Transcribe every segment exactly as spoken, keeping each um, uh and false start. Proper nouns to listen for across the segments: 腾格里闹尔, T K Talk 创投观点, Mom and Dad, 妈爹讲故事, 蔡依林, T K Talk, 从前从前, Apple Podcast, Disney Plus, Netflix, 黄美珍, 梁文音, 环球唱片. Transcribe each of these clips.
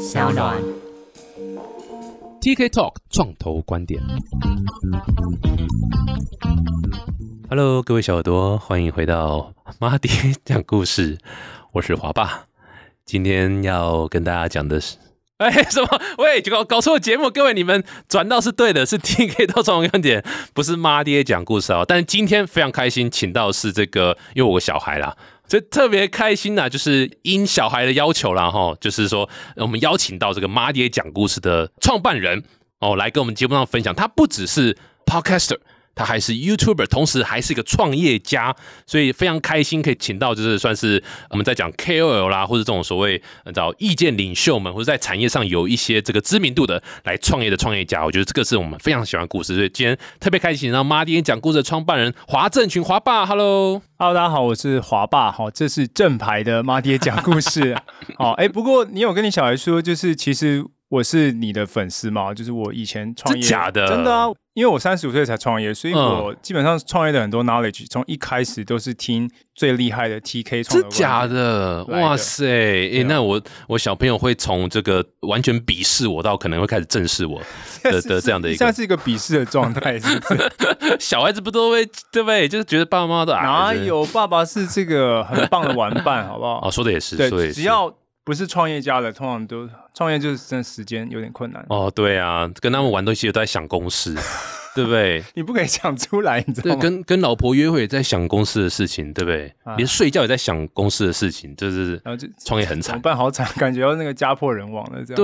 小暖 T K Talk 创投观点。Hello， 各位小耳朵，欢迎回到妈爹讲故事，我是华爸。今天要跟大家讲的是，哎、欸，什么？喂，搞搞错节目，各位你们转到是对的，是 T K 到创投观点，不是妈爹讲故事啊、哦。但今天非常开心，请到是这个，因为我有小孩啦。这特别开心啦、啊、就是因小孩的要求啦齁，就是说我们邀请到这个妈爹讲故事的创办人哦，来跟我们节目上分享。他不只是 podcaster， 他还是 YouTuber， 同时还是一个创业家，所以非常开心可以请到就是算是我们在讲 K O L 啦，或者这种所谓找意见领袖们，或者在产业上有一些这个知名度的来创业的创业家。我觉得这个是我们非常喜欢的故事，所以今天特别开心让妈爹讲故事的创办人华正群华爸 ，Hello。Hello， 大家好，我是华爸，这是正牌的妈爹讲故事。好，欸、不过你有跟你小孩说，就是其实我是你的粉丝吗？就是我以前创业，真假的？真的啊，因为我三十五岁才创业，所以我基本上创业的很多 knowledge， 从一开始都是听最厉害的 T K 创投。真假的？哇塞！欸、那我我小朋友会从这个完全鄙视我到可能会开始正视我的的这样的一个，像是一个鄙视的状态，是不是？小孩子不都会对不对？就是觉得爸爸妈妈都哪有，爸爸是这个很棒的玩伴，好不好？哦，说的也是，对，只要不是创业家的，通常都创业就是真的时间有点困难。哦，对啊，跟他们玩东西都在想公司。对不对？你不可以讲出来，你知道吗？对，跟跟老婆约会也在想公司的事情，对不对？啊、连睡觉也在想公司的事情，就是创业很惨，怎么办？好惨，感觉到那个家破人亡了这样。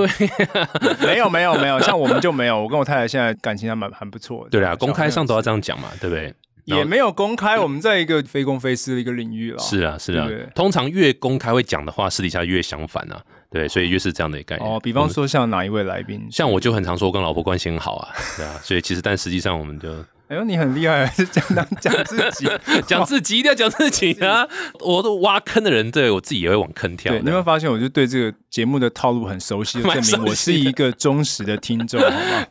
对、啊，没有没有没有，像我们就没有，我跟我太太现在感情还蛮蛮不错的。对啦、啊，公开上都要这样讲嘛，对不对？也没有公开，我们在一个非公非私的一个领域了。是啊，是啊，对对，通常越公开会讲的话，私底下越相反啊。对，所以越是这样的一个概念。哦，比方说像哪一位来宾？像我就很常说跟老婆关系很好啊，对啊，所以其实但实际上我们就，哎呦，你很厉害，是讲讲自己，讲自己一定要讲自己啊！我都挖坑的人，对我自己也会往坑跳。对，你有没有发现，我就对这个节目的套路很熟悉，证明我是一个忠实的听众。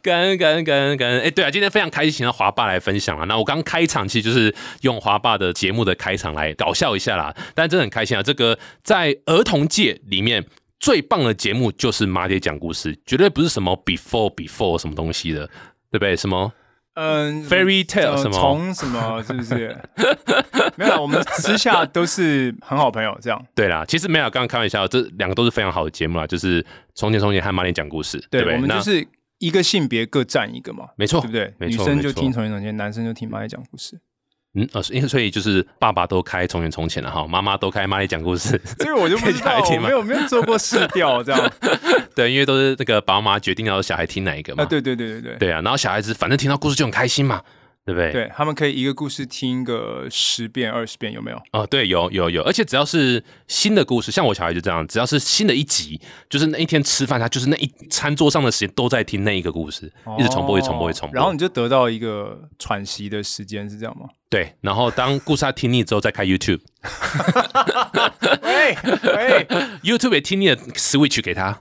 感恩感恩感恩感恩！哎、欸，对啊，今天非常开心让华爸来分享啊。那我刚开场其实就是用华爸的节目的开场来搞笑一下啦，但真的很开心啊！这个在儿童界里面，最棒的节目就是妈爹讲故事，绝对不是什么 before before 什么东西的，对不对？什么嗯 fairy tale 什么虫什么，是不是？没有，我们私下都是很好朋友这样。对啦，其实没有，刚刚开玩笑，这两个都是非常好的节目啦，就是从前从前和妈爹讲故事， 对， 对不对？我们就是一个性别各占一个嘛，没错，对不对？女生就听从前从前，男生就听妈爹讲故事。嗯，呃，所以就是爸爸都开《从前从前》了哈，妈妈都开《妈爹讲故事》，这个我就不知道，我没有没有做过试调这样。对，因为都是那个爸妈决定要小孩听哪一个嘛。啊，对对对对对。对啊，然后小孩子反正听到故事就很开心嘛，对不对？对，他们可以一个故事听个十遍、二十遍，有没有？哦，对，有有有，而且只要是新的故事，像我小孩就这样，只要是新的一集，就是那一天吃饭，他就是那一餐桌上的时间都在听那一个故事，哦、一直重播，一直重播，一直重播，然后你就得到一个喘息的时间，是这样吗？对，然后当故事他听腻之后再开 YouTube， 喂喂 ，YouTube 也听腻了 ，Switch 给他，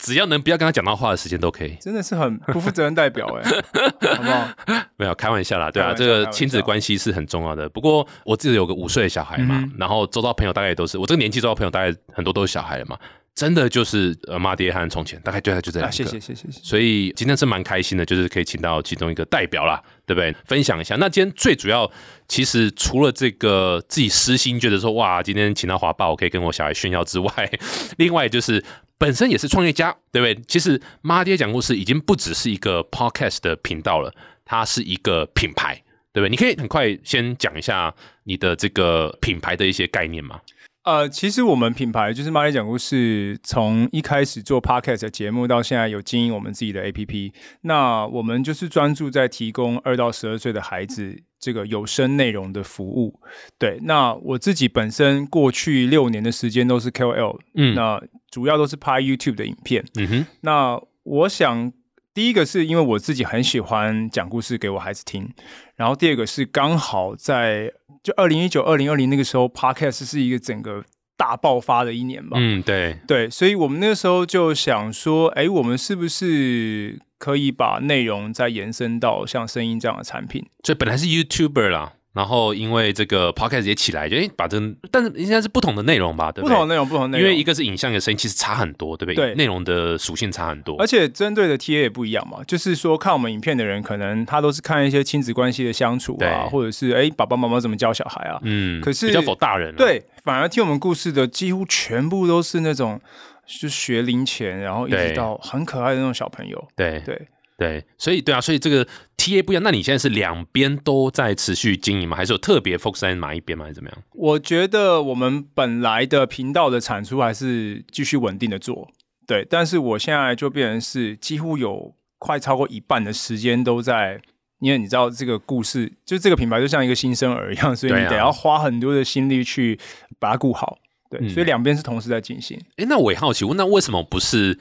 只要能不要跟他讲到话的时间都可以。真的是很不负责任代表哎，好不好？没有开玩笑啦，对啊，这个亲子关系是很重要的。不过我自己有个五岁的小孩嘛，嗯、然后周遭朋友大概也都是我这个年纪周遭朋友大概很多都是小孩了嘛。真的就是呃，妈爹和从前，大概对他就这两个。啊、谢谢谢谢。所以今天是蛮开心的，就是可以请到其中一个代表啦，对不对？分享一下。那今天最主要，其实除了这个自己私心觉得说哇，今天请到华爸，我可以跟我小孩炫耀之外，另外就是本身也是创业家，对不对？其实妈爹讲故事已经不只是一个 podcast 的频道了，它是一个品牌，对不对？你可以很快先讲一下你的这个品牌的一些概念吗？呃，其实我们品牌就是妈爹讲故事，从一开始做 podcast 的节目到现在有经营我们自己的 A P P。那我们就是专注在提供二到十二岁的孩子这个有声内容的服务。对，那我自己本身过去六年的时间都是 K O L， 嗯，那主要都是拍 YouTube 的影片。嗯哼，那我想。第一个是因为我自己很喜欢讲故事给我孩子听，然后第二个是刚好在就二零一九、二零二零那个时候 ，podcast 是一个整个大爆发的一年吧。嗯，对对，所以我们那个时候就想说，哎，我们是不是可以把内容再延伸到像声音这样的产品？所以本来是 YouTuber 啦。然后因为这个 podcast 也起来，就哎把这个，但是应该是不同的内容吧，对不对？不同的内容，不同的内容，因为一个是影像，一个声音，其实差很多，对不对？对，内容的属性差很多，而且针对的 T A 也不一样嘛。就是说，看我们影片的人，可能他都是看一些亲子关系的相处啊，或者是哎爸爸妈妈怎么教小孩啊，嗯，可是比较否大人、啊、对，反而听我们故事的几乎全部都是那种就学龄前，然后一直到很可爱的那种小朋友，对对。对，所以对啊，所以这个 T A 不一样。那你现在是两边都在持续经营吗？还是有特别 focus 在哪一边吗？还是怎么样？我觉得我们本来的频道的产出还是继续稳定的做，对。但是我现在就变成是几乎有快超过一半的时间都在，因为你知道这个故事，就这个品牌就像一个新生儿一样，所以你得要花很多的心力去把它顾好，对。嗯、所以两边是同时在进行。哎，那我也好奇，那为什么不是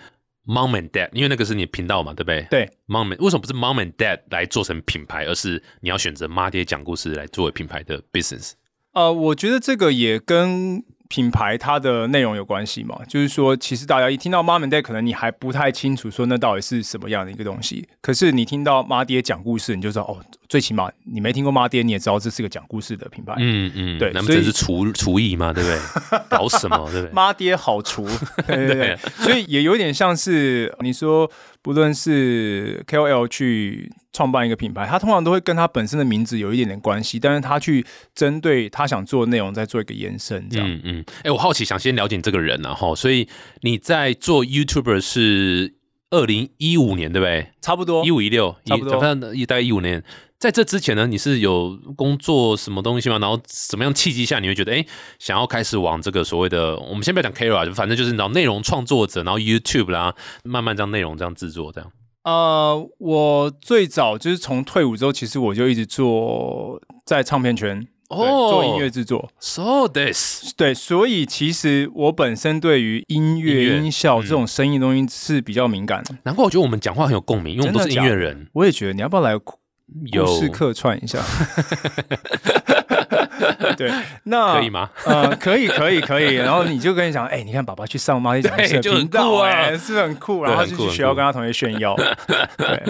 ？Mom and Dad， 因为那个是你频道嘛，对不对？对 ，Mom and 为什么不是 Mom and Dad 来做成品牌，而是你要选择妈爹讲故事来作为品牌的 business？ 呃，我觉得这个也跟品牌它的内容有关系嘛，就是说，其实大家一听到 Mom and Dad， 可能你还不太清楚说那到底是什么样的一个东西，可是你听到妈爹讲故事，你就知道哦，最起码你没听过妈爹，你也知道这是个讲故事的品牌。嗯嗯，对，那么这是厨厨艺嘛，对不对？搞什么，对不对？妈爹好厨，对对 对， 对，所以也有点像是你说，不论是 K O L 去创办一个品牌，他通常都会跟他本身的名字有一点点关系，但是他去针对他想做的内容再做一个延伸，这样。嗯嗯，哎、欸，我好奇想先了解你这个人啊，哈，所以你在做 YouTuber 是二零一五年对不对？差不多一五一六，差不多，大概一五年。在这之前呢，你是有工作什么东西吗？然后怎么样契机下你会觉得，哎、欸，想要开始往这个所谓的，我们先不要讲 K O L， 反正就是你知道内容创作者，然后 YouTube 啦，慢慢这样内容这样制作这样。呃，我最早就是从退伍之后，其实我就一直做在唱片圈。哦，做音乐制作 ，so this 对，所以其实我本身对于音乐、音效这种声音的东西是比较敏感的。嗯、难怪我觉得我们讲话很有共鸣，因为我们都是音乐人。我也觉得，你要不要来有故事客串一下？对，那可以吗？呃，可以，可以，可以。然后你就跟你讲，哎、欸，你看爸爸去上妈咪讲故事的频道、欸，哎，是很酷。然后就去学校跟他同学炫耀。对，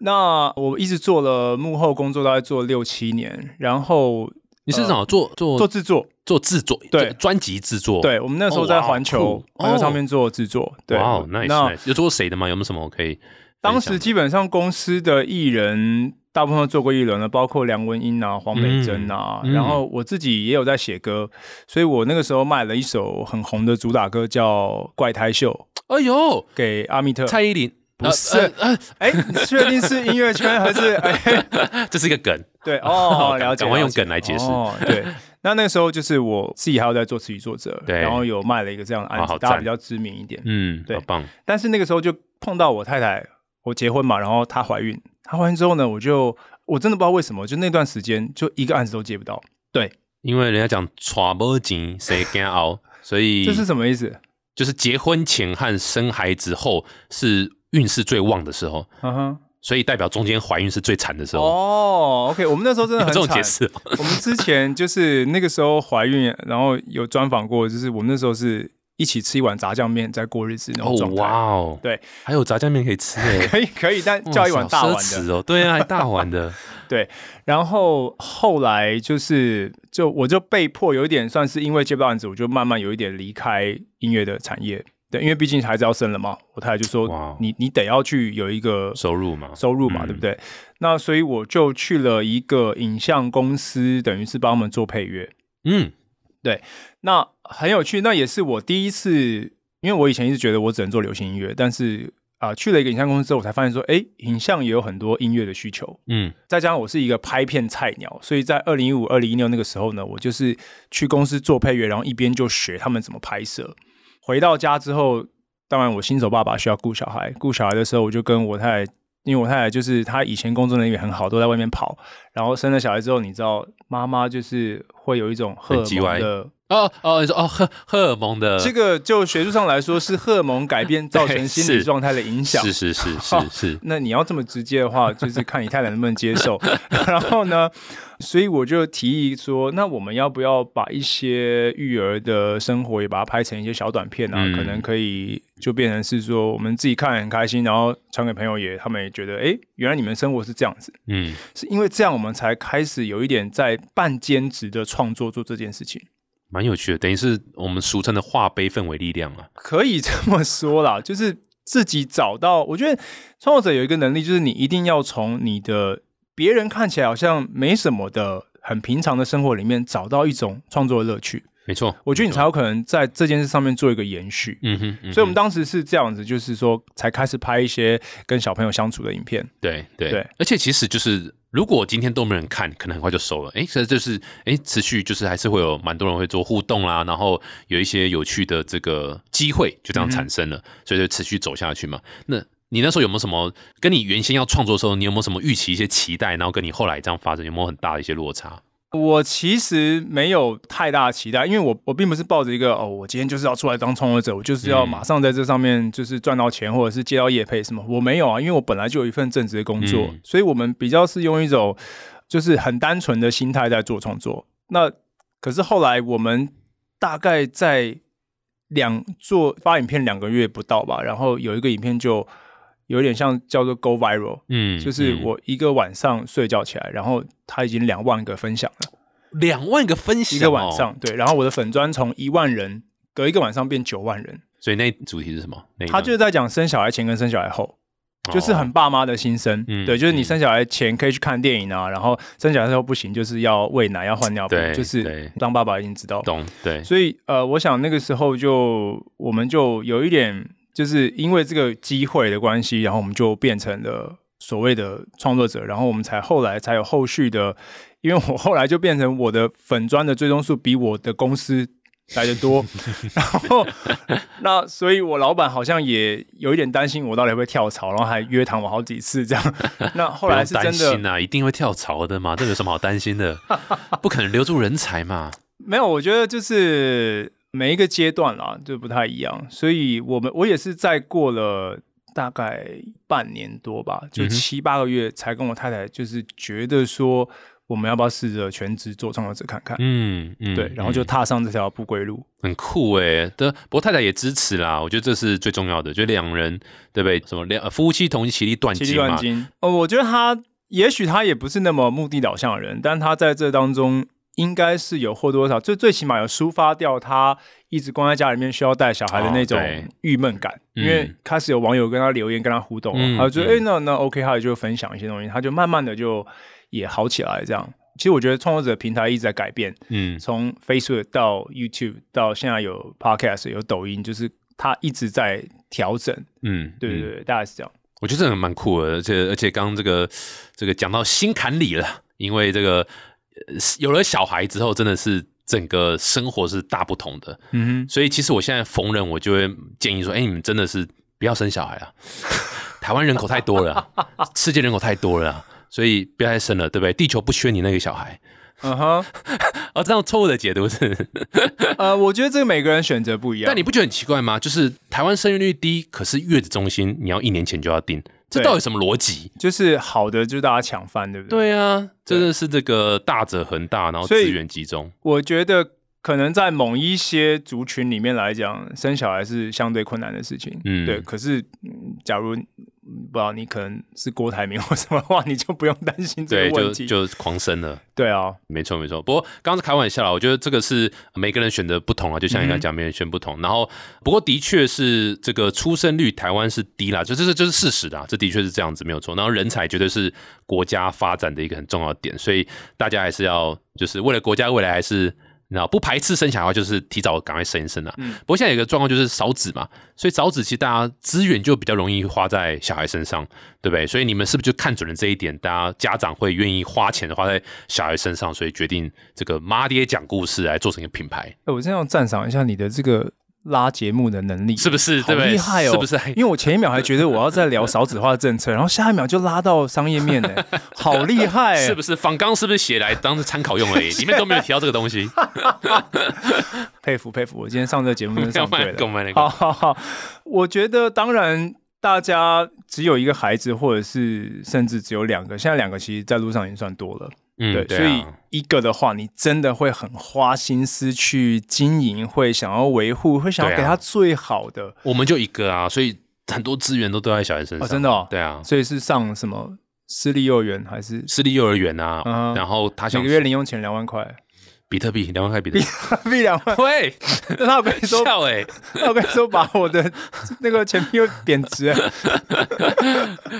那我一直做了幕后工作，大概做六七年，然后。你是怎么做做做制作做制作对专辑制作对我们那时候在环球环球唱片做制作对哇 nice nice 有做谁的吗有没有什么可以当时基本上公司的艺人大部分都做过艺人了包括梁文音啊黄美珍啊、嗯、然后我自己也有在写歌、嗯、所以我那个时候卖了一首很红的主打歌叫怪胎秀哎呦给阿密特蔡依林不是哎、呃呃、你确定是音乐圈还是哎这是一个梗对哦，了解，赶快用梗来解释、哦。对，那那个时候就是我自己还有在做词曲作者，然后有卖了一个这样的案子，大家比较知名一点。嗯，对，好棒。但是那个时候就碰到我太太，我结婚嘛，然后她怀孕，她怀孕之后呢，我就我真的不知道为什么，就那段时间就一个案子都接不到。对，因为人家讲赚不钱谁敢熬，所以这是什么意思？就是结婚前和生孩子后是运势最旺的时候。嗯哼。所以代表中间怀孕是最惨的时候哦、oh, OK 我们那时候真的很惨有这种解释、哦、我们之前就是那个时候怀孕然后有专访过就是我们那时候是一起吃一碗炸酱面在过日子那种状态哦哇哦对还有炸酱面可以吃耶可以可以但叫一碗大碗的、哦、奢侈哦对啊大碗的对然后后来就是就我就被迫有一点算是因为接不到案子我就慢慢有一点离开音乐的产业对，因为毕竟孩子要生了嘛，我太太就说、wow, 你你得要去有一个收入嘛，收入嘛，嗯、对不对？那所以我就去了一个影像公司，等于是帮我们做配乐。嗯，对，那很有趣，那也是我第一次，因为我以前一直觉得我只能做流行音乐，但是啊、呃，去了一个影像公司之后，我才发现说，哎，影像也有很多音乐的需求。嗯，再加上我是一个拍片菜鸟，所以在二零一五、二零一六那个时候呢，我就是去公司做配乐，然后一边就学他们怎么拍摄。回到家之后，当然我新手爸爸需要顾小孩，顾小孩的时候我就跟我太太，因为我太太就是她以前工作能力很好，都在外面跑，然后生了小孩之后，你知道妈妈就是会有一种荷尔蒙的哦哦，你说哦荷荷尔蒙的这个，就学术上来说是荷尔蒙改变造成心理状态的影响。是是是是是。那你要这么直接的话，就是看你太太能不能接受。然后呢，所以我就提议说，那我们要不要把一些育儿的生活也把它拍成一些小短片啊？嗯、可能可以就变成是说，我们自己看很开心，然后传给朋友也，他们也觉得，哎，原来你们生活是这样子。嗯，是因为这样我们才开始有一点在半兼职的创作做这件事情。蛮有趣的，等于是我们俗称的化悲愤为力量啊，可以这么说啦，就是自己找到。我觉得创作者有一个能力，就是你一定要从你的别人看起来好像没什么的很平常的生活里面找到一种创作的乐趣。没错，我觉得你才有可能在这件事上面做一个延续。嗯哼，嗯哼，所以我们当时是这样子，就是说才开始拍一些跟小朋友相处的影片。对 对, 对，而且其实就是。如果今天都没人看，可能很快就收了。哎，所以就是哎，持续就是还是会有蛮多人会做互动啦，然后有一些有趣的这个机会就这样产生了，嗯、所以就持续走下去嘛。那你那时候有没有什么跟你原先要创作的时候，你有没有什么预期一些期待，然后跟你后来这样发展有没有很大的一些落差？我其实没有太大的期待，因为我我并不是抱着一个哦，我今天就是要出来当创作者，我就是要马上在这上面就是赚到钱或者是接到业配什么，我没有啊，因为我本来就有一份正职的工作，嗯、所以我们比较是用一种就是很单纯的心态在做创作。那可是后来我们大概在两做发影片两个月不到吧，然后有一个影片就。有点像叫做 go viral， 嗯，就是我一个晚上睡觉起来，然后它已经两万个分享了，两万个分享、哦、一个晚上，对，然后我的粉专从一万人隔一个晚上变九万人，所以那主题是什么？他就是在讲生小孩前跟生小孩后，就是很爸妈的心声，哦、对，就是你生小孩前可以去看电影啊，嗯、然后生小孩后不行，就是要喂奶要换尿布，就是当爸爸已经知道，懂，对，所以呃，我想那个时候就我们就有一点。就是因为这个机会的关系，然后我们就变成了所谓的创作者，然后我们才后来才有后续的，因为我后来就变成我的粉专的追踪数比我的公司来得多，然后那所以我老板好像也有一点担心我到底会不会跳槽，然后还约谈我好几次这样。那后来是真的不用担心啊，一定会跳槽的嘛，这有什么好担心的？不可能留住人才嘛。没有，我觉得就是。每一个阶段啦，就不太一样，所以我们我也是在过了大概半年多吧，就七八个月才跟我太太就是觉得说，我们要不要试着全职做创作者看看？嗯嗯，对，然后就踏上这条不归路，很酷哎、欸。不过太太也支持啦，我觉得这是最重要的，就两人对不对？什么两夫妻同心其力断金嘛？哦，我觉得他也许他也不是那么目的导向的人，但他在这当中。应该是有或多少，最最起码有抒发掉他一直关在家里面需要带小孩的那种郁闷感、哦嗯，因为开始有网友跟他留言跟他互动，嗯、他就觉得哎、嗯欸、那那 OK， 他也就分享一些东西，他就慢慢的就也好起来这样。其实我觉得创作者平台一直在改变，嗯，从 Facebook 到 YouTube 到现在有 Podcast 有抖音，就是他一直在调整，嗯，对对对，嗯、大概是这样。我觉得这个蛮酷的，而且而且刚刚这个这个讲到心坎里了，因为这个。有了小孩之后，真的是整个生活是大不同的。嗯，所以其实我现在逢人我就会建议说，哎、欸，你们真的是不要生小孩啊！台湾人口太多了、啊，世界人口太多了、啊，所以不要再生了，对不对？地球不缺你那个小孩。嗯哼，啊，这样错误的解读是，呃，我觉得这个每个人选择不一样。但你不觉得很奇怪吗？就是台湾生育率低，可是月子中心你要一年前就要订。这到底什么逻辑？就是好的，就是大家抢翻，对不对？对啊，真的是这个大者恒大，然后资源集中。我觉得可能在某一些族群里面来讲，生小孩是相对困难的事情。嗯，对。可是，假如不知道你可能是郭台铭或什么的话，你就不用担心这个问题，对，就就狂生了。对啊，没错没错。不过刚刚是开玩笑啦，我觉得这个是每个人选择不同啊，就像你刚讲，每个人选不同。嗯、然后不过的确是这个出生率台湾是低啦，就这是就是事实啦，这的确是这样子没有错。然后人才绝对是国家发展的一个很重要的点，所以大家还是要就是为了国家未来还是。不排斥生小孩的话，就是提早赶快生一生啦、啊嗯。不过现在有一个状况就是少子嘛，所以少子其实大家资源就比较容易花在小孩身上，对不对？所以你们是不是就看准了这一点？大家家长会愿意花钱花在小孩身上，所以决定这个妈爹讲故事来做成一个品牌。欸、我真的要赞赏一下你的这个拉节目的能力，是不是？好厉害哦！是不是？因为我前一秒还觉得我要在聊少子化政策，然后下一秒就拉到商业面嘞，好厉害！是不是？访纲是不是写来当参考用而已？里面都没有提到这个东西。佩服佩服！我今天上这个节目真的上对了。好好好，我觉得当然大家只有一个孩子，或者是甚至只有两个，现在两个其实在路上已经算多了。嗯、对，对啊、所以一个的话，你真的会很花心思去经营，会想要维护，会想要给他最好的。啊、我们就一个啊，所以很多资源都都在小孩身上。哦、真的、哦，对啊，所以是上什么私立幼儿园还是私立幼儿园啊？嗯、然后他想每个月零用钱两万块，比特币两万块，比特币两万。喂，那我跟你说，哎，那我跟你说，把我的那个钱币又贬值了。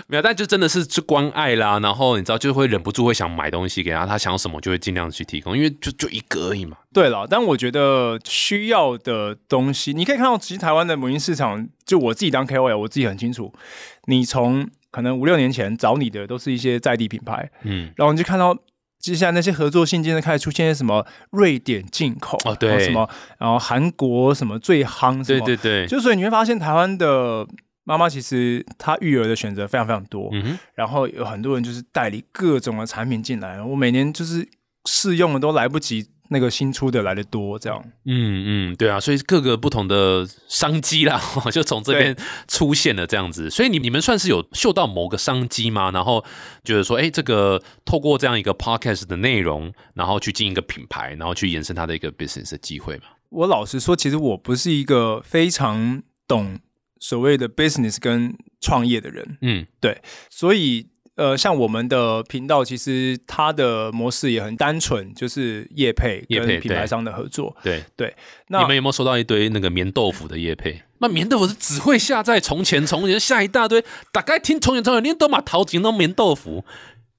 没有，但就真的是关爱啦，然后你知道，就会忍不住会想买东西给他，他想什么就会尽量去提供，因为就就一个而已嘛。对啦，但我觉得需要的东西，你可以看到，其实台湾的母婴市场，就我自己当 K O L， 我自己很清楚，你从可能五六年前找你的都是一些在地品牌，嗯，然后你就看到。接下来那些合作性真的开始出现什么瑞典进口、哦、对，然后什么，然后韩国什么最夯什么，对对对，就所以你会发现台湾的妈妈其实她育儿的选择非常非常多、嗯、然后有很多人就是代理各种的产品进来，我每年就是试用的都来不及那个新出的来的多，这样，嗯嗯，对啊，所以各个不同的商机啦，就从这边出现了这样子。所以你你们算是有嗅到某个商机吗？然后觉得说，哎，这个透过这样一个 podcast 的内容，然后去经营一个品牌，然后去延伸它的一个 business 的机会嘛？我老实说，其实我不是一个非常懂所谓的 business 跟创业的人，嗯，对，所以。呃，像我们的频道，其实它的模式也很单纯，就是业配跟品牌商的合作。对 对, 对那，你们有没有收到一堆那个棉豆腐的业配？那棉豆腐是只会下载从前从前下一大堆，大概听从前从前，你都把淘金都棉豆腐，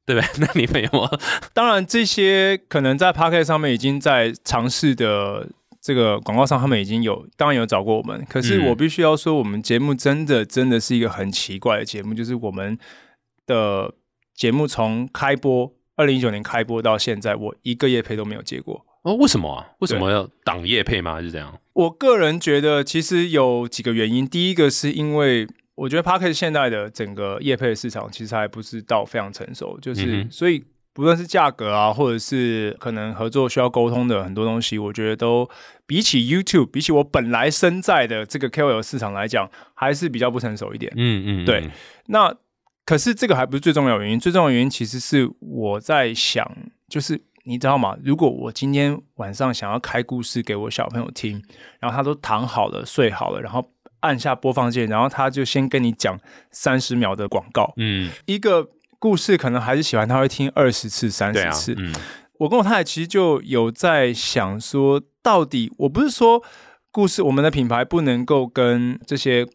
对不对？那你们有没有？当然，这些可能在 Podcast 上面已经在尝试的。这个广告商他们已经有，当然有找过我们，可是我必须要说，我们节目真的真的是一个很奇怪的节目，就是我们的节目从开播二零一九年开播到现在，我一个业配都没有接过。哦，为什么啊？为什么要挡业配吗？还是这样？我个人觉得其实有几个原因，第一个是因为我觉得 Podcast 现在的整个业配市场其实还不是到非常成熟，就是、嗯、所以不论是价格啊，或者是可能合作需要沟通的很多东西，我觉得都比起 YouTube， 比起我本来身在的这个 K O L 市场来讲，还是比较不成熟一点。嗯 嗯, 嗯，对。那可是这个还不是最重要的原因，最重要的原因其实是我在想，就是你知道吗？如果我今天晚上想要开故事给我小朋友听，然后他都躺好了、睡好了，然后按下播放键，然后他就先跟你讲三十秒的广告，嗯，一个。故事可能还是喜欢他会听二十次三十次、啊嗯、我跟我太太其实就有在想说，到底我不是说故事我们的品牌不能够跟这些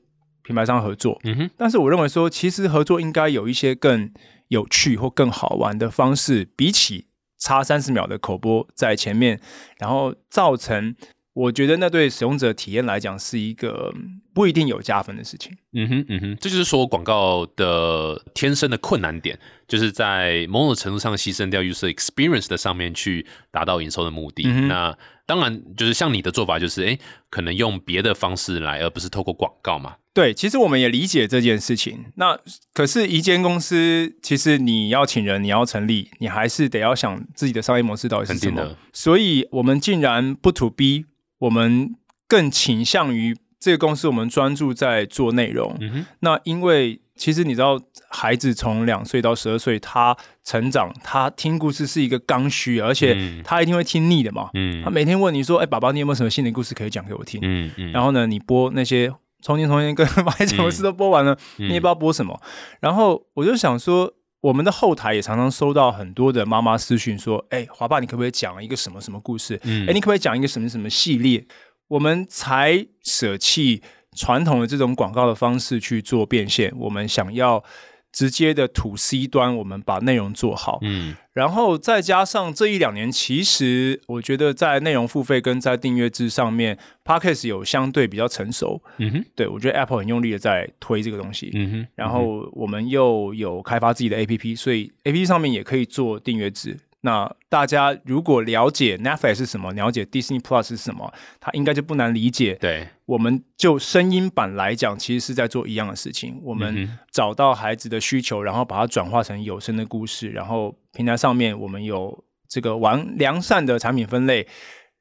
品牌商合作、嗯、哼，但是我认为说其实合作应该有一些更有趣或更好玩的方式，比起插三十秒的口播在前面，然后造成我觉得那对使用者体验来讲是一个不一定有加分的事情。嗯哼，嗯哼，这就是说广告的天生的困难点，就是在某种程度上牺牲掉 user experience 的上面去达到营收的目的。嗯、那当然就是像你的做法，就是哎，可能用别的方式来，而不是透过广告嘛。对，其实我们也理解这件事情。那可是，一间公司其实你要请人，你要成立，你还是得要想自己的商业模式到底是什么。所以我们竟然不 to B。我们更倾向于这个公司，我们专注在做内容、嗯、那因为其实你知道孩子从两岁到十二岁他成长，他听故事是一个刚需，而且他一定会听腻的嘛、嗯、他每天问你说，哎、欸，爸爸你有没有什么新的故事可以讲给我听、嗯嗯、然后呢你播那些从前从前跟买什么事都播完了、嗯、你也不知道播什么，然后我就想说我们的后台也常常收到很多的妈妈私讯说，哎、欸，华爸你可不可以讲一个什么什么故事、嗯欸、你可不可以讲一个什么什么系列，我们才舍弃传统的这种广告的方式去做变现，我们想要直接的 to C 端，我们把内容做好、嗯、然后再加上这一两年其实我觉得在内容付费跟在订阅制上面 Podcast 有相对比较成熟、嗯、哼，对，我觉得 Apple 很用力的在推这个东西、嗯哼，然后我们又有开发自己的 A P P， 所以 A P P 上面也可以做订阅制，那大家如果了解 Netflix 是什么，了解 Disney Plus 是什么，它应该就不难理解。对，我们就声音版来讲，其实是在做一样的事情。我们找到孩子的需求，然后把它转化成有声的故事，然后平台上面我们有这个完良善的产品分类，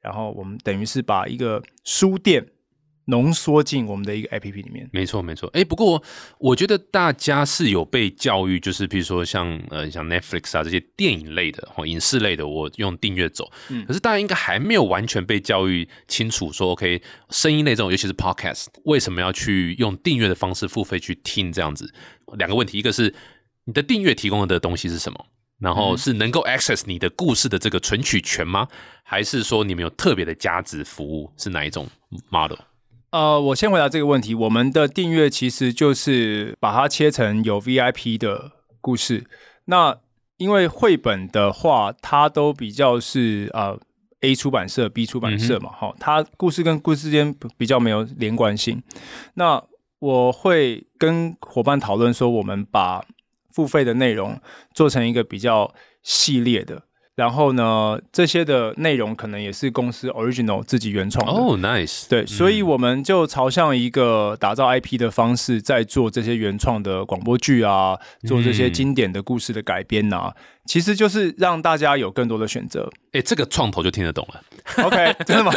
然后我们等于是把一个书店浓缩进我们的一个 A P P 里面。没错没错。哎、欸，不过我觉得大家是有被教育，就是譬如说像呃像 Netflix 啊这些电影类的、影视类的，我用订阅走、嗯。可是大家应该还没有完全被教育清楚说 OK 声音类这种，尤其是 Podcast 为什么要去用订阅的方式付费去听这样子。两个问题，一个是你的订阅提供的东西是什么，然后是能够 access 你的故事的这个存取权吗？还是说你们有特别的加值服务，是哪一种 model？呃，我先回答这个问题。我们的订阅其实就是把它切成有 V I P 的故事。那因为绘本的话，它都比较是呃 A 出版社、B 出版社嘛，哈、嗯，它故事跟故事之间比较没有连贯性。那我会跟伙伴讨论说，我们把付费的内容做成一个比较系列的。然后呢，这些的内容可能也是公司 original 自己原创的。哦、oh, ，nice。对、嗯，所以我们就朝向一个打造 I P 的方式，在做这些原创的广播剧啊，做这些经典的故事的改编啊，嗯、其实就是让大家有更多的选择。哎、欸，这个创投就听得懂了。OK， 真的吗？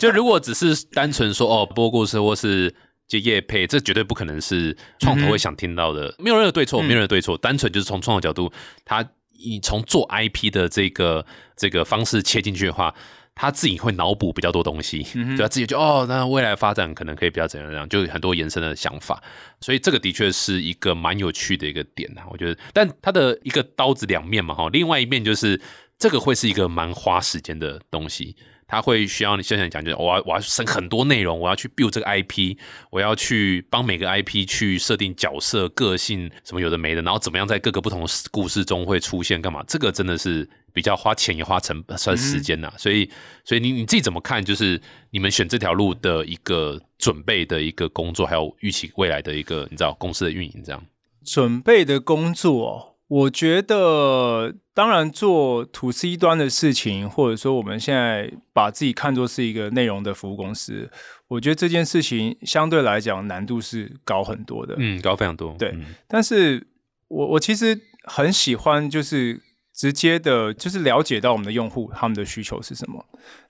就如果只是单纯说哦播故事或是就业配，这绝对不可能是创投会想听到的。嗯、没有任何对错，没有任何对错，嗯、单纯就是从创投角度，他。你从做 I P 的这个这个方式切进去的话，他自己会脑补比较多东西，嗯、对他自己就哦，那未来发展可能可以比较怎样怎样，就很多延伸的想法。所以这个的确是一个蛮有趣的一个点啊，我觉得。但它的一个刀子两面嘛，哈，另外一面就是这个会是一个蛮花时间的东西，它会需要你像你讲，就是我要我要生很多内容，我要去 build 这个 I P， 我要去帮每个 I P 去设定角色、个性什么有的没的，然后怎么样在各个不同的故事中会出现干嘛？这个真的是比较花钱也花成算时间呐、啊嗯，所以所以你你自己怎么看？就是你们选这条路的一个准备的一个工作，还有预期未来的一个你知道公司的运营这样准备的工作。我觉得当然做 to C 端的事情，或者说我们现在把自己看作是一个内容的服务公司，我觉得这件事情相对来讲难度是高很多的，嗯，高非常多，对、嗯、但是我我其实很喜欢就是直接的就是了解到我们的用户他们的需求是什么，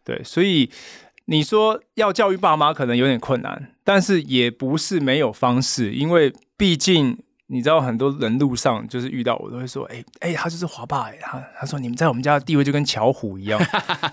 对，所以你说要教育爸妈可能有点困难，但是也不是没有方式，因为毕竟你知道很多人路上就是遇到我都会说，哎、欸、哎、欸，他就是华爸、欸，他他说你们在我们家的地位就跟巧虎一样，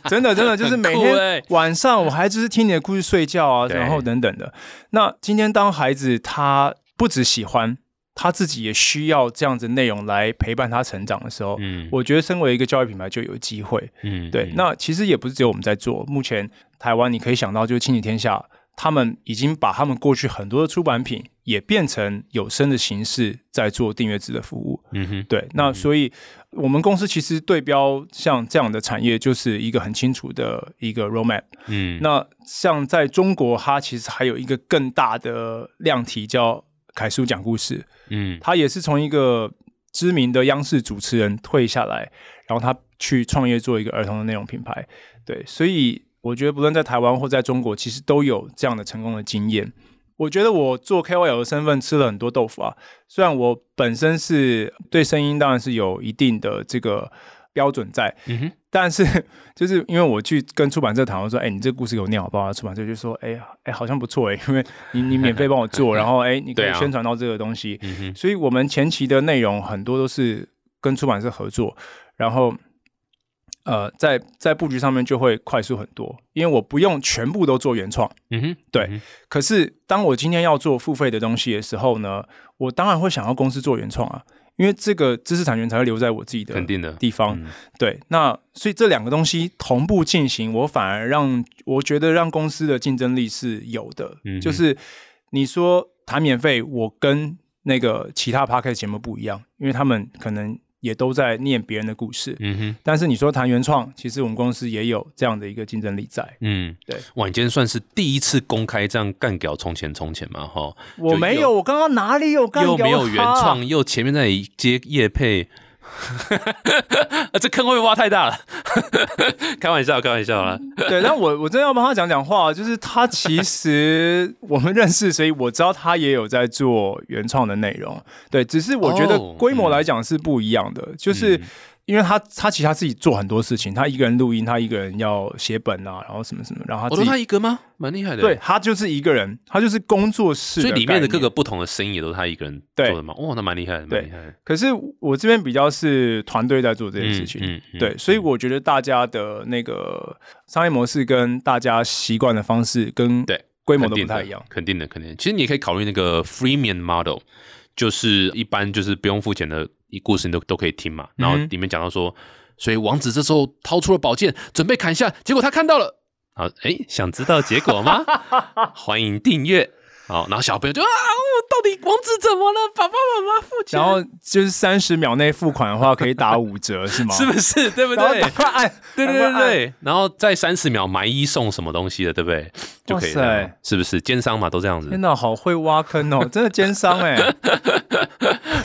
真的真的就是每天晚上我还就是听你的故事睡觉啊，然后等等的。那今天当孩子他不只喜欢，他自己也需要这样子内容来陪伴他成长的时候，嗯，我觉得身为一个教育品牌就有机会，嗯，对。那其实也不是只有我们在做，目前台湾你可以想到就是亲子天下。他们已经把他们过去很多的出版品也变成有声的形式在做订阅制的服务、嗯哼、对，那所以我们公司其实对标像这样的产业就是一个很清楚的一个 roadmap、嗯、那像在中国它其实还有一个更大的量体叫凯叔讲故事、嗯、它也是从一个知名的央视主持人退下来，然后他去创业做一个儿童的内容品牌，对，所以我觉得不论在台湾或在中国其实都有这样的成功的经验。我觉得我做 K O L 的身份吃了很多豆腐啊，虽然我本身是对声音当然是有一定的这个标准在、嗯、但是就是因为我去跟出版社谈，我说哎、欸，你这个故事给我念好不好，出版社就说哎、欸欸、好像不错哎、欸，因为 你, 你免费帮我做然后哎、欸，你可以宣传到这个东西、啊嗯、所以我们前期的内容很多都是跟出版社合作，然后呃，在在布局上面就会快速很多，因为我不用全部都做原创，嗯哼，对。嗯哼，可是当我今天要做付费的东西的时候呢，我当然会想要公司做原创啊，因为这个知识产权才会留在我自己的地方，肯定的、嗯、对。那所以这两个东西同步进行，我反而让我觉得让公司的竞争力是有的，嗯、就是你说谈免费，我跟那个其他 podcast 节目不一样，因为他们可能。也都在念别人的故事、嗯哼，但是你说谈原创，其实我们公司也有这样的一个竞争力在。嗯，对。哇，你今天算是第一次公开这样干屌充钱充钱嘛？哈，我没有，我刚刚哪里有干屌？又没有原创，又前面在接业配，这坑会不会挖太大了？开玩笑，开玩笑啦。对，但我我真的要帮他讲讲话，就是他其实我们认识，所以我知道他也有在做原创的内容。对，只是我觉得规模来讲是不一样的，哦、就是。嗯因为他他其实他自己做很多事情，他一个人录音，他一个人要写本啊，然后什么什么，然后他自己、哦、他一个吗？蛮厉害的。对，他就是一个人，他就是工作室的概念，所以里面的各个不同的声音也都是他一个人做的嘛。哦，那蛮厉害的，蛮厉害的。可是我这边比较是团队在做这件事情、嗯嗯嗯，对，所以我觉得大家的那个商业模式跟大家习惯的方式跟规模都不太一样，肯定的，肯定的。其实你也可以考虑那个 freemium model， 就是一般就是不用付钱的。故事你 都, 都可以听嘛，然后里面讲到说、嗯，所以王子这时候掏出了宝剑，准备砍下，结果他看到了，好，哎，想知道结果吗？欢迎订阅。好，然后小朋友就啊，我到底王子怎么了？爸爸妈妈付钱，然后就是三十秒内付款的话可以打五折，是吗？是不是？对不对？对对对对，然后在三十秒买一送什么东西的，对不对？就可以了，是不是？奸商嘛，都这样子。天哪，好会挖坑哦，真的奸商哎、欸。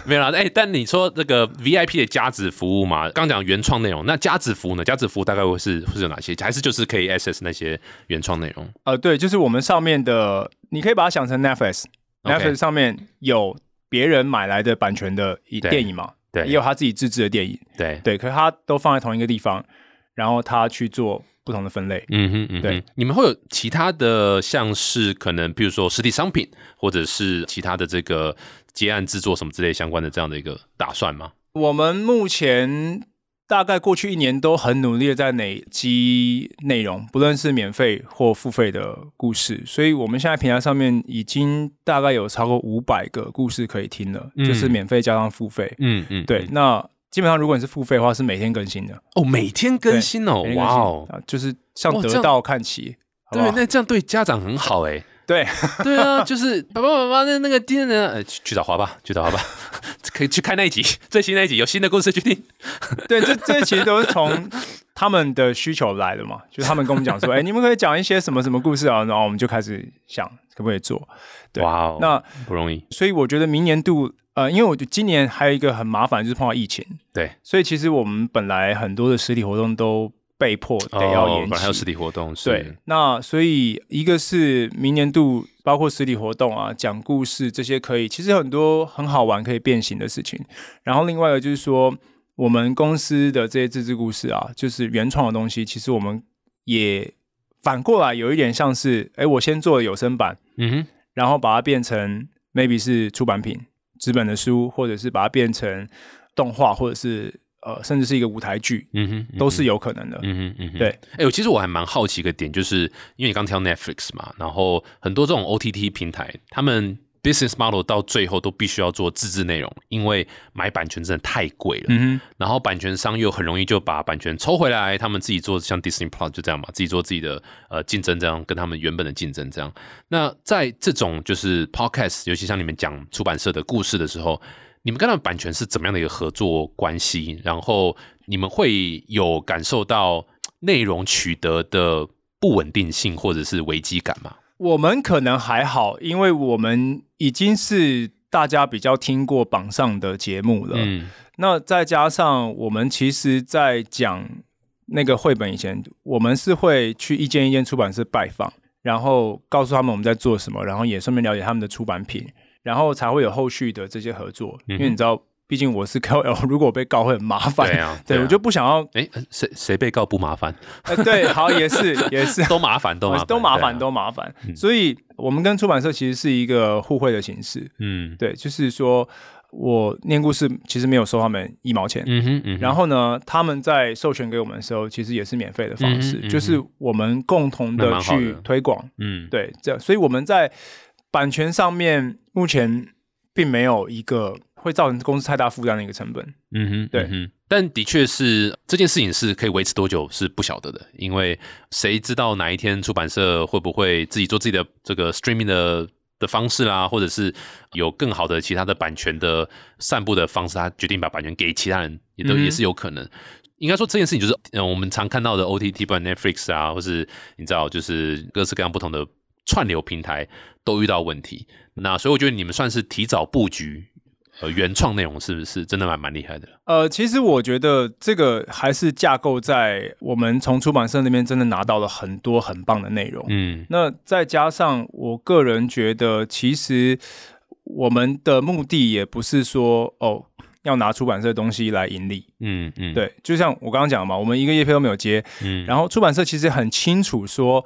没有啦，哎、欸，但你说这个 V I P 的加值服务嘛，刚讲原创内容，那加值服务呢？加值服务大概会是会是有哪些？还是就是可以 access 那些原创内容？呃，对，就是我们上面的，你可以把它想成 Netflix，Netflix、okay. 上面有别人买来的版权的电影嘛，对，也有他自己自制的电影，对对，可是他都放在同一个地方，然后他去做不同的分类。嗯哼，嗯哼，对，你们会有其他的，像是可能比如说实体商品，或者是其他的这个。接案制作什么之类相关的这样的一个打算吗？我们目前大概过去一年都很努力的在累积内容，不论是免费或付费的故事，所以我们现在平台上面已经大概有超过五百个故事可以听了，嗯、就是免费加上付费。嗯嗯，对。那基本上如果你是付费的话，是每天更新的哦，每天更新哦，哇哦、wow ，就是像得到看齐。对，那这样对家长很好哎、欸。对对啊，就是爸爸妈妈的那个店呢、呃，去找华爸，去找华爸，可以去看那一集，最新那一集有新的故事去听。对，这这其实都是从他们的需求来的嘛，就是他们跟我们讲说，哎、欸，你们可以讲一些什么什么故事啊，然后我们就开始想可不可以做。哇哦， wow, 那不容易。所以我觉得明年度，呃，因为我觉得今年还有一个很麻烦，就是碰到疫情。对，所以其实我们本来很多的实体活动都。被迫得要延期，哦、本来还有实体活动，对，那所以一个是明年度包括实体活动啊、讲故事这些可以，其实很多很好玩可以变形的事情。然后另外一个就是说，我们公司的这些自制故事啊，就是原创的东西，其实我们也反过来有一点像是，哎，我先做了有声版，嗯哼，然后把它变成 maybe 是出版品、纸本的书，或者是把它变成动画，或者是。呃，甚至是一个舞台剧、嗯嗯，都是有可能的。嗯嗯嗯，对。哎、欸，其实我还蛮好奇一个点，就是因为你刚提到 Netflix 嘛，然后很多这种 O T T 平台，他们 business model 到最后都必须要做自制内容，因为买版权真的太贵了。嗯哼。然后版权商又很容易就把版权抽回来，他们自己做，像 Disney Plus 就这样嘛，自己做自己的呃竞争，这样跟他们原本的竞争这样。那在这种就是 podcast， 尤其像你们讲出版社的故事的时候。你们跟他们版权是怎么样的一个合作关系？然后你们会有感受到内容取得的不稳定性或者是危机感吗？我们可能还好，因为我们已经是大家比较听过榜上的节目了。嗯，那再加上我们其实在讲那个绘本以前，我们是会去一间一间出版社拜访，然后告诉他们我们在做什么，然后也顺便了解他们的出版品。然后才会有后续的这些合作，嗯、因为你知道，毕竟我是 K O L， 如果我被告会很麻烦。对啊，对，对啊、我就不想要。哎，谁谁被告不麻烦？呃、对，好，也是也是，都麻烦，都麻烦，都麻烦，啊、都麻烦、嗯。所以，我们跟出版社其实是一个互惠的形式。嗯，对，就是说我念故事其实没有收他们一毛钱。嗯哼，嗯哼。然后呢，他们在授权给我们的时候，其实也是免费的方式，嗯哼嗯哼，就是我们共同的去推广。嗯，对，这样，所以我们在。版权上面目前并没有一个会造成公司太大负担的一个成本。嗯哼，对，嗯哼，但的确是这件事情是可以维持多久是不晓得的，因为谁知道哪一天出版社会不会自己做自己的这个 streaming 的的方式啦，或者是有更好的其他的版权的散布的方式，他决定把版权给其他人也都、嗯、也是有可能。应该说这件事情就是、呃、我们常看到的 O T T 版 Netflix 啊，或是你知道就是各式各样不同的。串流平台都遇到问题，那所以我觉得你们算是提早布局呃原创内容，是不是真的蛮蛮厉害的？呃，其实我觉得这个还是架构在我们从出版社那边真的拿到了很多很棒的内容。嗯，那再加上我个人觉得，其实我们的目的也不是说哦。要拿出版社的东西来盈利，嗯嗯，对，就像我刚刚讲嘛，我们一个业配都没有接，嗯，然后出版社其实很清楚说，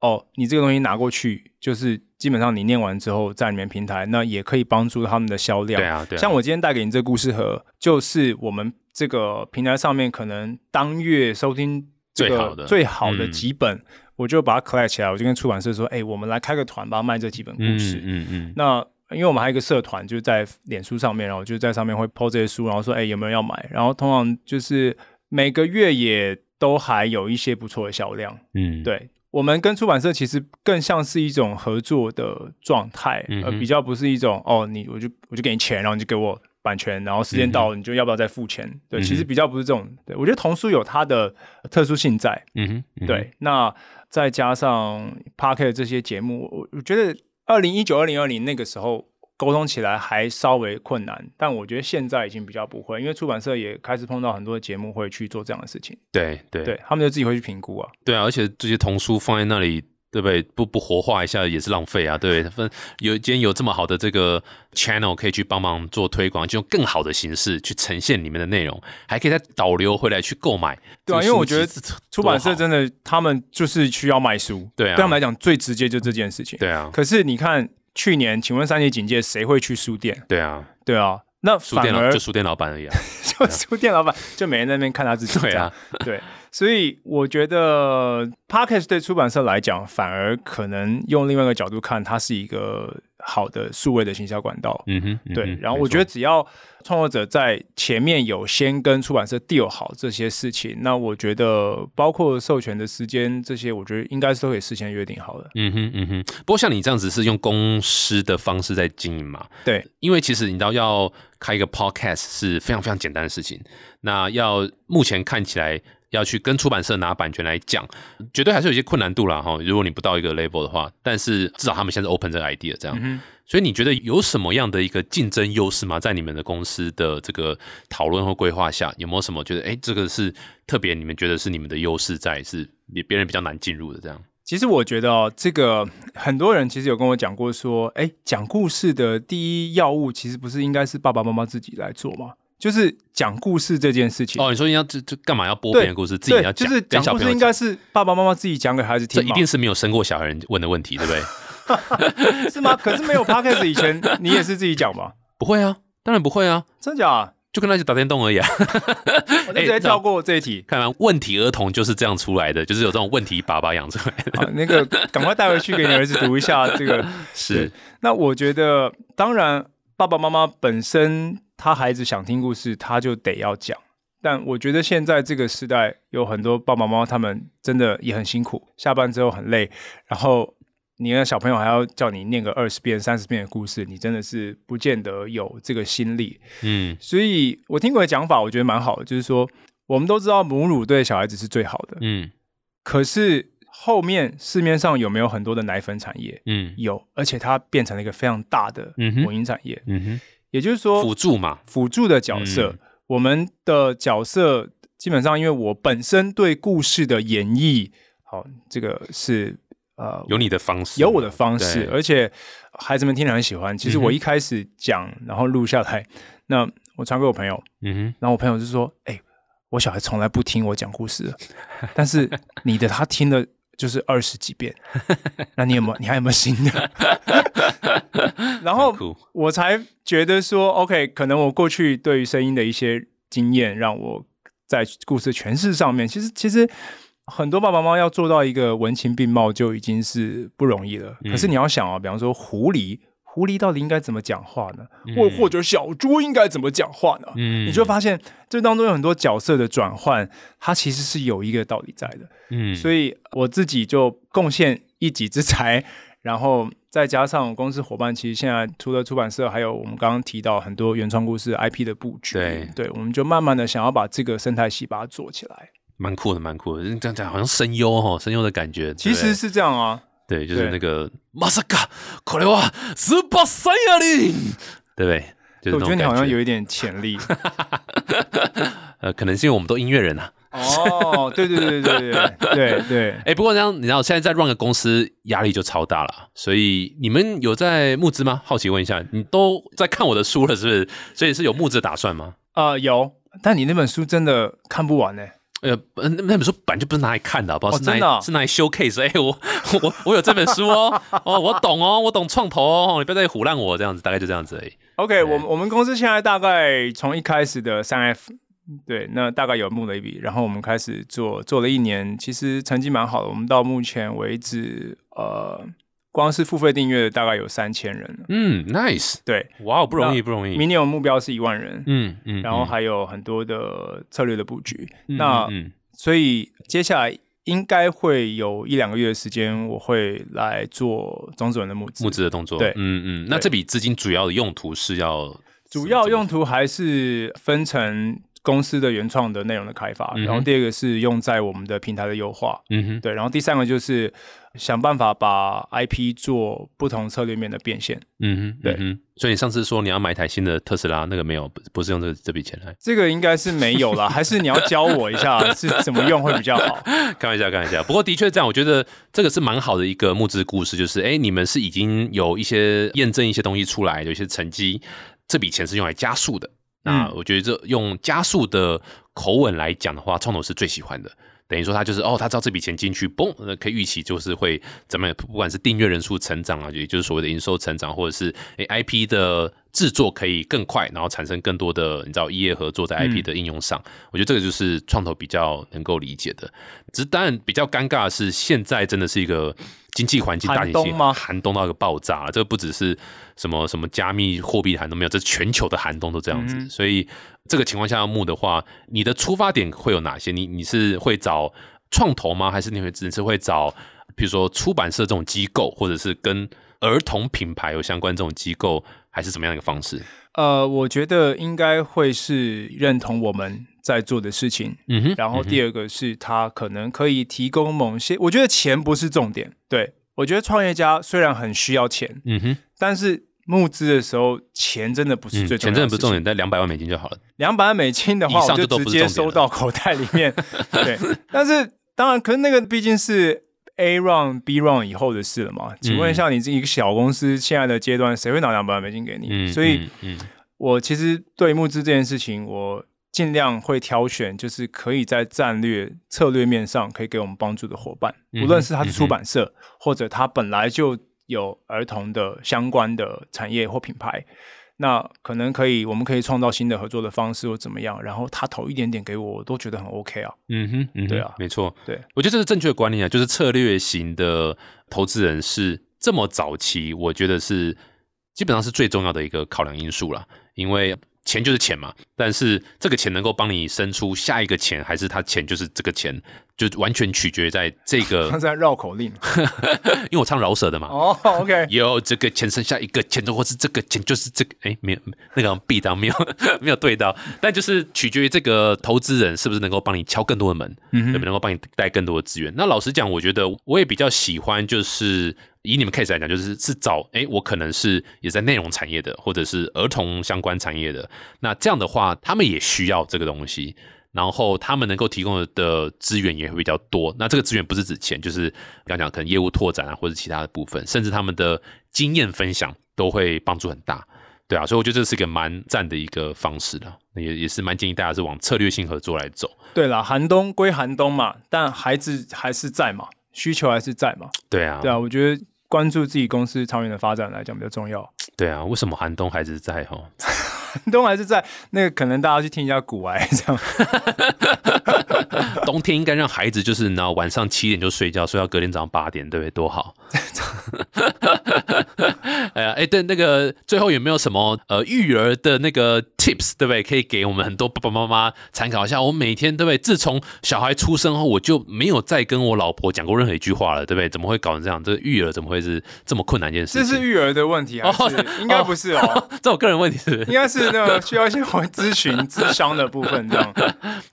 哦，你这个东西拿过去，就是基本上你念完之后在你们平台，那也可以帮助他们的销量，对啊，对啊。像我今天带给你这个故事盒，就是我们这个平台上面可能当月收听这个最好的最好的几本。嗯，我就把它 collect 起来，我就跟出版社说，哎、欸，我们来开个团吧，卖这几本故事，嗯嗯嗯，那。因为我们还有一个社团，就是在脸书上面，然后就在上面会 po 这些书，然后说，哎、欸，有没有人要买？然后通常就是每个月也都还有一些不错的销量。嗯，对，我们跟出版社其实更像是一种合作的状态，嗯，而比较不是一种哦，你我就我就给你钱，然后你就给我版权，然后时间到了你就要不要再付钱？嗯，对，其实比较不是这种。对，我觉得童书有它的特殊性在。嗯哼，嗯哼，对，那再加上 Podcast 这些节目，我我觉得。二零一九、二零二零那个时候沟通起来还稍微困难，但我觉得现在已经比较不会，因为出版社也开始碰到很多节目会去做这样的事情。对对对，他们就自己会去评估啊。对啊，而且这些童书放在那里，对不对？不不活化一下也是浪费啊，对不对？有今天有这么好的这个 channel 可以去帮忙做推广，就用更好的形式去呈现里面的内容，还可以再导流回来去购买。对啊，因为我觉得出版社真的他们就是需要卖书，对啊，对他们来讲最直接就这件事情。对啊，可是你看去年，请问三级警戒谁会去书店？对啊，对啊。那反而就书店老板而已啊，就书店老板就每人在那边看他自己。对啊，对，所以我觉得 Podcast 对出版社来讲，反而可能用另外一个角度看，它是一个好的数位的行销管道。嗯哼，嗯哼，对。然后我觉得只要创作者在前面有先跟出版社 deal 好这些事情，那我觉得包括授权的时间这些，我觉得应该是都可以事先约定好的。嗯哼，嗯哼。不过像你这样子是用公司的方式在经营嘛？对，因为其实你知道要开一个 podcast 是非常非常简单的事情。那要目前看起来。要去跟出版社拿版权来讲，绝对还是有一些困难度啦齁，如果你不到一个 level 的话，但是至少他们现在是 open 这个 idea 这样。嗯，所以你觉得有什么样的一个竞争优势吗？在你们的公司的这个讨论或规划下，有没有什么觉得哎、欸，这个是特别你们觉得是你们的优势在，是别人比较难进入的这样？其实我觉得哦，这个很多人其实有跟我讲过说，哎、欸，讲故事的第一要务其实不是应该是爸爸妈妈自己来做吗？就是讲故事这件事情哦，你说你要这这干嘛要播别人的故事，自己要讲？就是讲故事应该是爸爸妈妈自己讲给孩子听嘛。这一定是没有生过小孩人问的问题，对不对？是吗？可是没有 podcast 以前，你也是自己讲吧？不会啊，当然不会啊，真假啊？就跟他一起打电动而已啊！我就直接跳过这一题。欸、看完问题儿童就是这样出来的，就是有这种问题爸爸养出来的。啊、那个赶快带回去给你儿子读一下。这个是。那我觉得，当然爸爸妈妈本身。他孩子想听故事，他就得要讲。但我觉得现在这个时代，有很多爸爸妈妈他们真的也很辛苦，下班之后很累，然后你的小朋友还要叫你念个二十遍、三十遍的故事，你真的是不见得有这个心力。嗯，所以我听过的讲法，我觉得蛮好的，就是说我们都知道母乳对小孩子是最好的，嗯，可是后面市面上有没有很多的奶粉产业？嗯，有，而且它变成了一个非常大的母婴产业。嗯哼。嗯哼，也就是说辅助嘛，辅助的角色、嗯、我们的角色基本上因为我本身对故事的演绎，好，这个是呃有你的方式，有我的方式，而且孩子们听了很喜欢。其实我一开始讲、嗯、然后录下来，那我传给我朋友，嗯哼，然后我朋友就说，哎、欸，我小孩从来不听我讲故事但是你的他听了就是二十几遍，那你有没有？你还有没有新的？然后我才觉得说 ，OK， 可能我过去对于声音的一些经验，让我在故事诠释上面，其实其实很多爸爸妈妈要做到一个文情并茂就已经是不容易了。嗯、可是你要想啊，比方说狐狸，狐狸到底应该怎么讲话呢？或、嗯、或者小猪应该怎么讲话呢？嗯、你就发现这当中有很多角色的转换，它其实是有一个道理在的。嗯，所以我自己就贡献一己之才，然后再加上公司伙伴，其实现在除了出版社，还有我们刚刚提到很多原创故事 I P 的布局，对，对，我们就慢慢的想要把这个生态系把它做起来，蛮酷的，蛮酷的。这样讲好像声优哦，声优的感觉，其实是这样啊，对，就是那个まさかこれはスーパーサイヤ人，对不对？就是、我觉得你好像有一点潜力呃，可能是因为我们都音乐人啊哦，对对对对对对对，哎、欸，不过这样你知道，现在在 run 个公司压力就超大了，所以你们有在募资吗？好奇问一下，你都在看我的书了是不是？所以是有募资打算吗？呃，有，但你那本书真的看不完呢、欸。呃，那本书本来就不是拿来看的，好不好？哦、是拿来、哦、是拿来 showcase。哎，我我我有这本书哦，哦，我懂哦，我懂创投哦，你不要再唬烂我这样子，大概就这样子而已。OK， 我我们公司现在大概从一开始的三 F。对，那大概有募了一笔，然后我们开始做，做了一年，其实成绩蛮好的。我们到目前为止，呃，光是付费订阅大概有三千人了。嗯 ，nice， 对，哇、wow, ，不容易，不容易。明年我们目标是一万人，嗯嗯，然后还有很多的策略的布局。嗯、那、嗯、所以接下来应该会有一两个月的时间，我会来做种子轮的募资募资的动作。对，嗯嗯。那这笔资金主要的用途是要，主要用途还是分成。公司的原创的内容的开发、嗯、然后第二个是用在我们的平台的优化、嗯、哼对，然后第三个就是想办法把 I P 做不同策略面的变现。嗯哼，对，嗯哼，所以你上次说你要买一台新的特斯拉，那个没有，不是用这这笔钱来，这个应该是没有啦还是你要教我一下是怎么用会比较好？开玩笑，开玩笑。不过的确这样，我觉得这个是蛮好的一个募资故事，就是哎，你们是已经有一些验证一些东西出来，有一些成绩，这笔钱是用来加速的。那我觉得这用加速的口吻来讲的话，创投是最喜欢的。等于说他就是哦，他知道这笔钱进去，嘣，可以预期就是会怎么样？不管是订阅人数成长啊，也就是所谓的营收成长，或者是 I P 的制作可以更快，然后产生更多的你知道异业合作在 I P 的应用上。嗯、我觉得这个就是创投比较能够理解的。只是当然比较尴尬的是，现在真的是一个经济环境大景气寒冬到一个爆炸、啊，这不只是什么什么加密货币寒冬没有，这全球的寒冬都这样子，嗯、所以。这个情况下要募的话，你的出发点会有哪些？你你是会找创投吗？还是你会只是会找，比如说出版社这种机构，或者是跟儿童品牌有相关这种机构，还是怎么样一个方式？呃，我觉得应该会是认同我们在做的事情，嗯哼。然后第二个是他可能可以提供某些，我觉得钱不是重点。对，我觉得创业家虽然很需要钱，嗯哼，但是。募资的时候，钱真的不是最重要的事情、嗯、钱真的不是重点，但两百万美金就好了。两百万美金的话，我就直接收到口袋里面。对，但是当然，可是那个毕竟是 A round、B round 以后的事了嘛。请问一下，你一个小公司现在的阶段，谁会拿两百万美金给你？嗯、所以、嗯嗯，我其实对募资这件事情，我尽量会挑选，就是可以在战略策略面上可以给我们帮助的伙伴，无论是他是出版社，嗯嗯、或者他本来就。有儿童的相关的产业或品牌，那可能可以，我们可以创造新的合作的方式或怎么样，然后他投一点点给我，我都觉得很 OK 啊。嗯哼，嗯哼，对啊，没错，对，我觉得这是正确的观念啊，就是策略型的投资人是这么早期，我觉得是基本上是最重要的一个考量因素啦，因为。钱就是钱嘛，但是这个钱能够帮你生出下一个钱，还是他钱就是这个钱，就完全取决在这个。他在绕口令，因为我唱饶舌的嘛。哦、oh, ，OK。有这个钱生下一个钱，或是这个钱就是这个，哎、欸，没有那个必当没有没有对到，但就是取决于这个投资人是不是能够帮你敲更多的门，嗯、对不对？能够帮你带更多的资源。那老实讲，我觉得我也比较喜欢就是。以你们 case 来讲，就是是找哎，我可能是也在内容产业的，或者是儿童相关产业的。那这样的话，他们也需要这个东西，然后他们能够提供的资源也会比较多。那这个资源不是指钱，就是刚讲可能业务拓展啊，或者其他的部分，甚至他们的经验分享都会帮助很大，对啊。所以我觉得这是一个蛮赞的一个方式啦，也也是蛮建议大家是往策略性合作来走。对啦，寒冬归寒冬嘛，但孩子还是在嘛，需求还是在嘛。对啊，对啊，我觉得。关注自己公司长远的发展来讲比较重要。对啊，为什么寒冬还是在齁？寒冬还是在，那个可能大家去听一下股癌这样。冬天应该让孩子就是，然后晚上七点就睡觉，睡到隔天早上八点，对不对？多好。哎呀，哎，对，那个最后有没有什么呃育儿的那个 tips， 对不对？可以给我们很多爸爸妈妈参考一下。我每天对不对？自从小孩出生后，我就没有再跟我老婆讲过任何一句话了，对不对？怎么会搞成这样？这个育儿怎么会是这么困难一件事情？这是育儿的问题还是、哦、应该不是哦，哦这我个人问题是不是？应该是那个需要一些咨询、咨商的部分这样。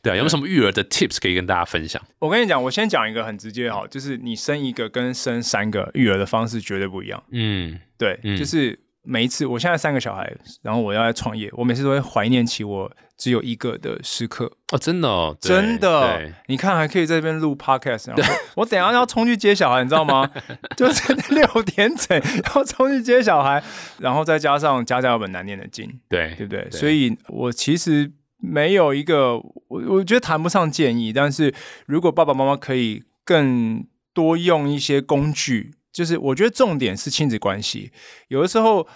对啊，有没有什么育儿的 tips 可以跟大家分享？我跟你讲，我先讲一个很直接哈，就是你生一个跟生三个育儿的方式绝对不一样。嗯。对、嗯，就是每一次，我现在三个小孩，然后我要来创业，我每次都会怀念起我只有一个的时刻。哦，真的哦，真的，你看还可以在这边录 podcast， 然后我等一下要冲去接小孩，你知道吗？就是六点整要冲去接小孩，然后再加上家家有本难念的经，对，对不对？对，所以我其实没有一个，我我觉得谈不上建议，但是如果爸爸妈妈可以更多用一些工具。就是我觉得重点是亲子关系，有的时候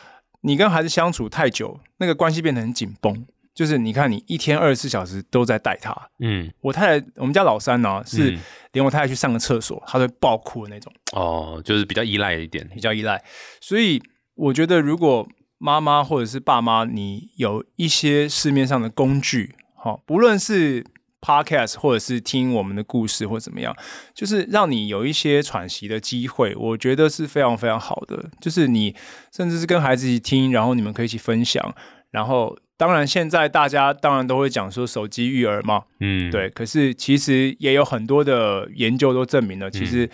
你跟孩子相处太久，那个关系变得很紧绷。就是你看，你一天二十四小时都在带他。嗯，我太太，我们家老三呢、啊，是连我太太去上个厕所，他都会爆哭的那种。哦，就是比较依赖一点，比较依赖。所以我觉得，如果妈妈或者是爸妈，你有一些市面上的工具，好、哦，不论是 podcast 或者是听我们的故事或怎么样，就是让你有一些喘息的机会，我觉得是非常非常好的。就是你甚至是跟孩子一起听，然后你们可以一起分享。然后当然现在大家当然都会讲说手机育儿嘛，嗯，对，可是其实也有很多的研究都证明了，其实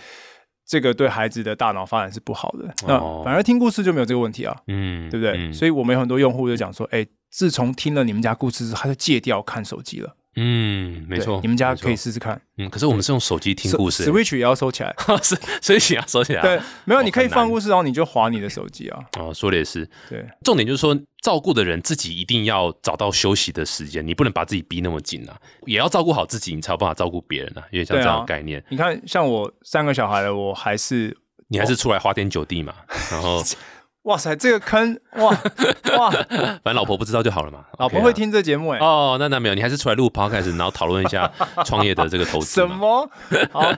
这个对孩子的大脑发展是不好的、嗯、那反而听故事就没有这个问题啊，嗯，对不对、嗯、所以我们有很多用户就讲说，哎，自从听了你们家故事之后，他就戒掉看手机了。嗯，没错，你们家可以试试看。嗯，可是我们是用手机听故事、欸、Switch 也要收起来Switch 也要收起来、啊、对，没有、哦、你可以放故事，然后你就滑你的手机啊。哦，说的也是，对，重点就是说照顾的人自己一定要找到休息的时间，你不能把自己逼那么紧啊，也要照顾好自己，你才有办法照顾别人啊，因为像这样的概念、啊、你看像我三个小孩了，我还是你还是出来花天酒地嘛、哦、然后哇塞，这个坑，哇哇，反正老婆不知道就好了嘛。老婆会听这节目哎、欸。哦，那那没有，你还是出来录 podcast， 然后讨论一下创业的这个投资。什么？好，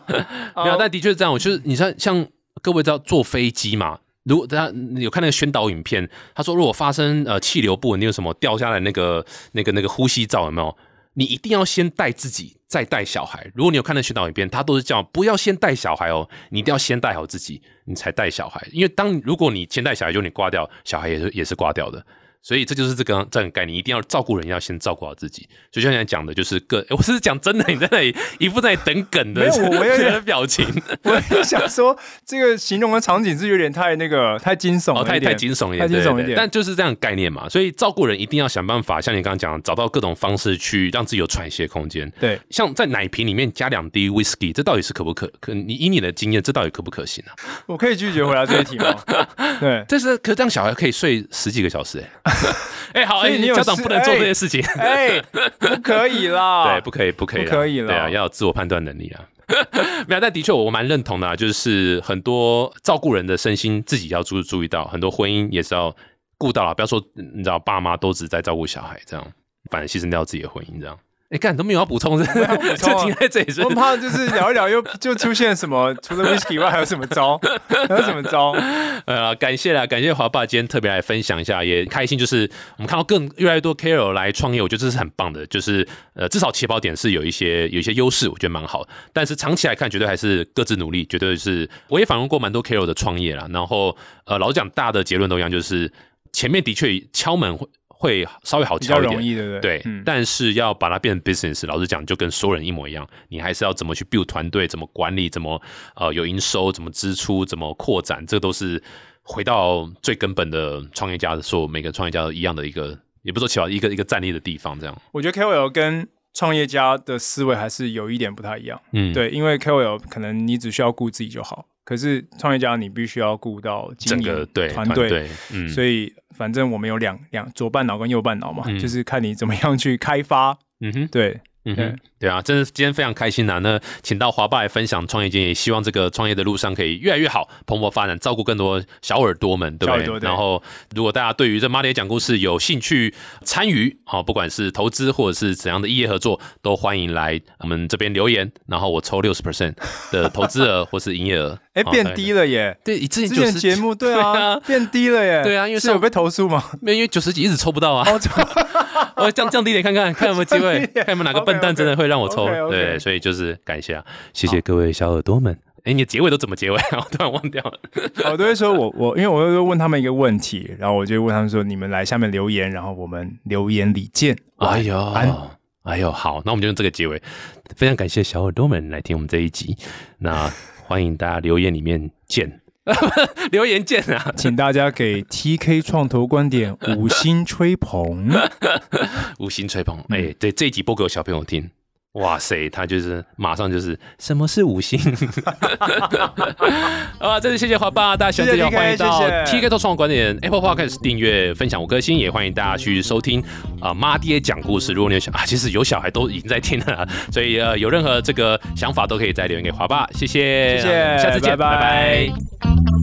没有，但的确是这样。我就是，你像像各位知道坐飞机嘛，如果大家有看那个宣导影片，他说如果发生呃气流不稳定，有什么掉下来那个那个那个呼吸罩有没有？你一定要先带自己，再带小孩。如果你有看那宣导影片，他都是叫不要先带小孩哦，你一定要先带好自己，你才带小孩。因为当如果你先带小孩，就你挂掉，小孩也是也是挂掉的。所以这就是这个这个概念，一定要照顾人，要先照顾好自己。就像你讲的，就是个，我是讲真的，你在那里一副在等梗的，没有，我有点表情，我就想说这个形容的场景是有点太那个太惊悚了、哦，太太惊悚一点，太惊悚一点。但就是这样的概念嘛，所以照顾人一定要想办法，像你刚刚讲，找到各种方式去让自己有喘息的空间。对，像在奶瓶里面加两滴 whisky， 这到底是可不可？可你以你的经验，这到底可不可行啊？我可以拒绝回答这一题吗？对，但是可是这样小孩可以睡十几个小时哎、欸。哎、欸，好，哎、欸，家长不能做这些事情，哎、欸欸，不可以啦，对，不可以，不可以，不可以啦，对啊，要有自我判断能力啊。没有，但的确我蛮认同的、啊，就是很多照顾人的身心自己要注注意到，很多婚姻也是要顾到啦，不要说你知道爸妈都只在照顾小孩这样，反而牺牲掉自己的婚姻这样。哎、欸，干都没有要补充，是不是？补充、啊、就停在这里是不是？我怕就是聊一聊又就出现什么，除了 whisky 以外还有什么招？还有什么招？呃，感谢啦，感谢华爸今天特别来分享一下，也开心。就是我们看到更越来越多 K O L 来创业，我觉得这是很棒的。就是呃，至少起跑点是有一些有一些优势，我觉得蛮好。但是长期来看，绝对还是各自努力，绝对是。我也访问过蛮多 K O L 的创业啦，然后呃，老讲大的结论都一样，就是前面的确敲门会。会稍微好敲一点，比较容易，对不对？对、嗯，但是要把它变成 business， 老实讲，就跟所有人一模一样，你还是要怎么去 build 团队，怎么管理，怎么呃有营收，怎么支出，怎么扩展，这都是回到最根本的创业家所每个创业家一样的一个，也不是说起码一个一个站立的地方这样。我觉得 K O L 跟创业家的思维还是有一点不太一样，嗯，对，因为 K O L 可能你只需要顾自己就好。可是创业家你必须要顾到经营整个对团队、嗯，所以反正我们有两两左半脑跟右半脑嘛、嗯，就是看你怎么样去开发。嗯哼，对，嗯哼，对啊，真的今天非常开心啊！那请到华爸来分享创业经验，也希望这个创业的路上可以越来越好，蓬勃发展，照顾更多小耳朵们，对不对？小耳朵，对。然后，如果大家对于这妈爹讲故事有兴趣参与，好、哦，不管是投资或者是怎样的异业合作，都欢迎来我们这边留言，然后我抽 百分之六十 的投资额或是营业额。哎、欸，变低了耶！对，之前九十节目对 啊, 對啊，变低了耶！对啊，因为是有被投诉吗？没有，因为九十几一直抽不到啊。我降降低点看看，看有没有机会，看有没有哪个笨蛋真的会让我抽。Okay, okay. 对，所以就是感谢啊，谢谢各位小耳朵们。哎、欸，你的结尾都怎么结尾啊？我突然忘掉了。我都会说我我，因为我会问他们一个问题，然后我就问他们说，你们来下面留言，然后我们留言里见。哎呦。哎呦，好，那我们就用这个结尾。非常感谢小耳朵们来听我们这一集，那欢迎大家留言里面见。留言见啊，请大家给 T K 创投观点五星吹捧五星吹捧、欸、对，这一集播给我小朋友听，哇塞，他就是马上就是什么是五星啊！这次谢谢华爸，大家喜欢这集欢迎到 T K Talk 创投观点 Apple Podcast 订阅分享五颗星，也欢迎大家去收听啊、呃、妈爹讲故事。如果你有小啊，其实有小孩都已经在听了，所以呃有任何这个想法都可以再留言给华爸，谢谢，谢谢，下次见，拜拜。拜拜。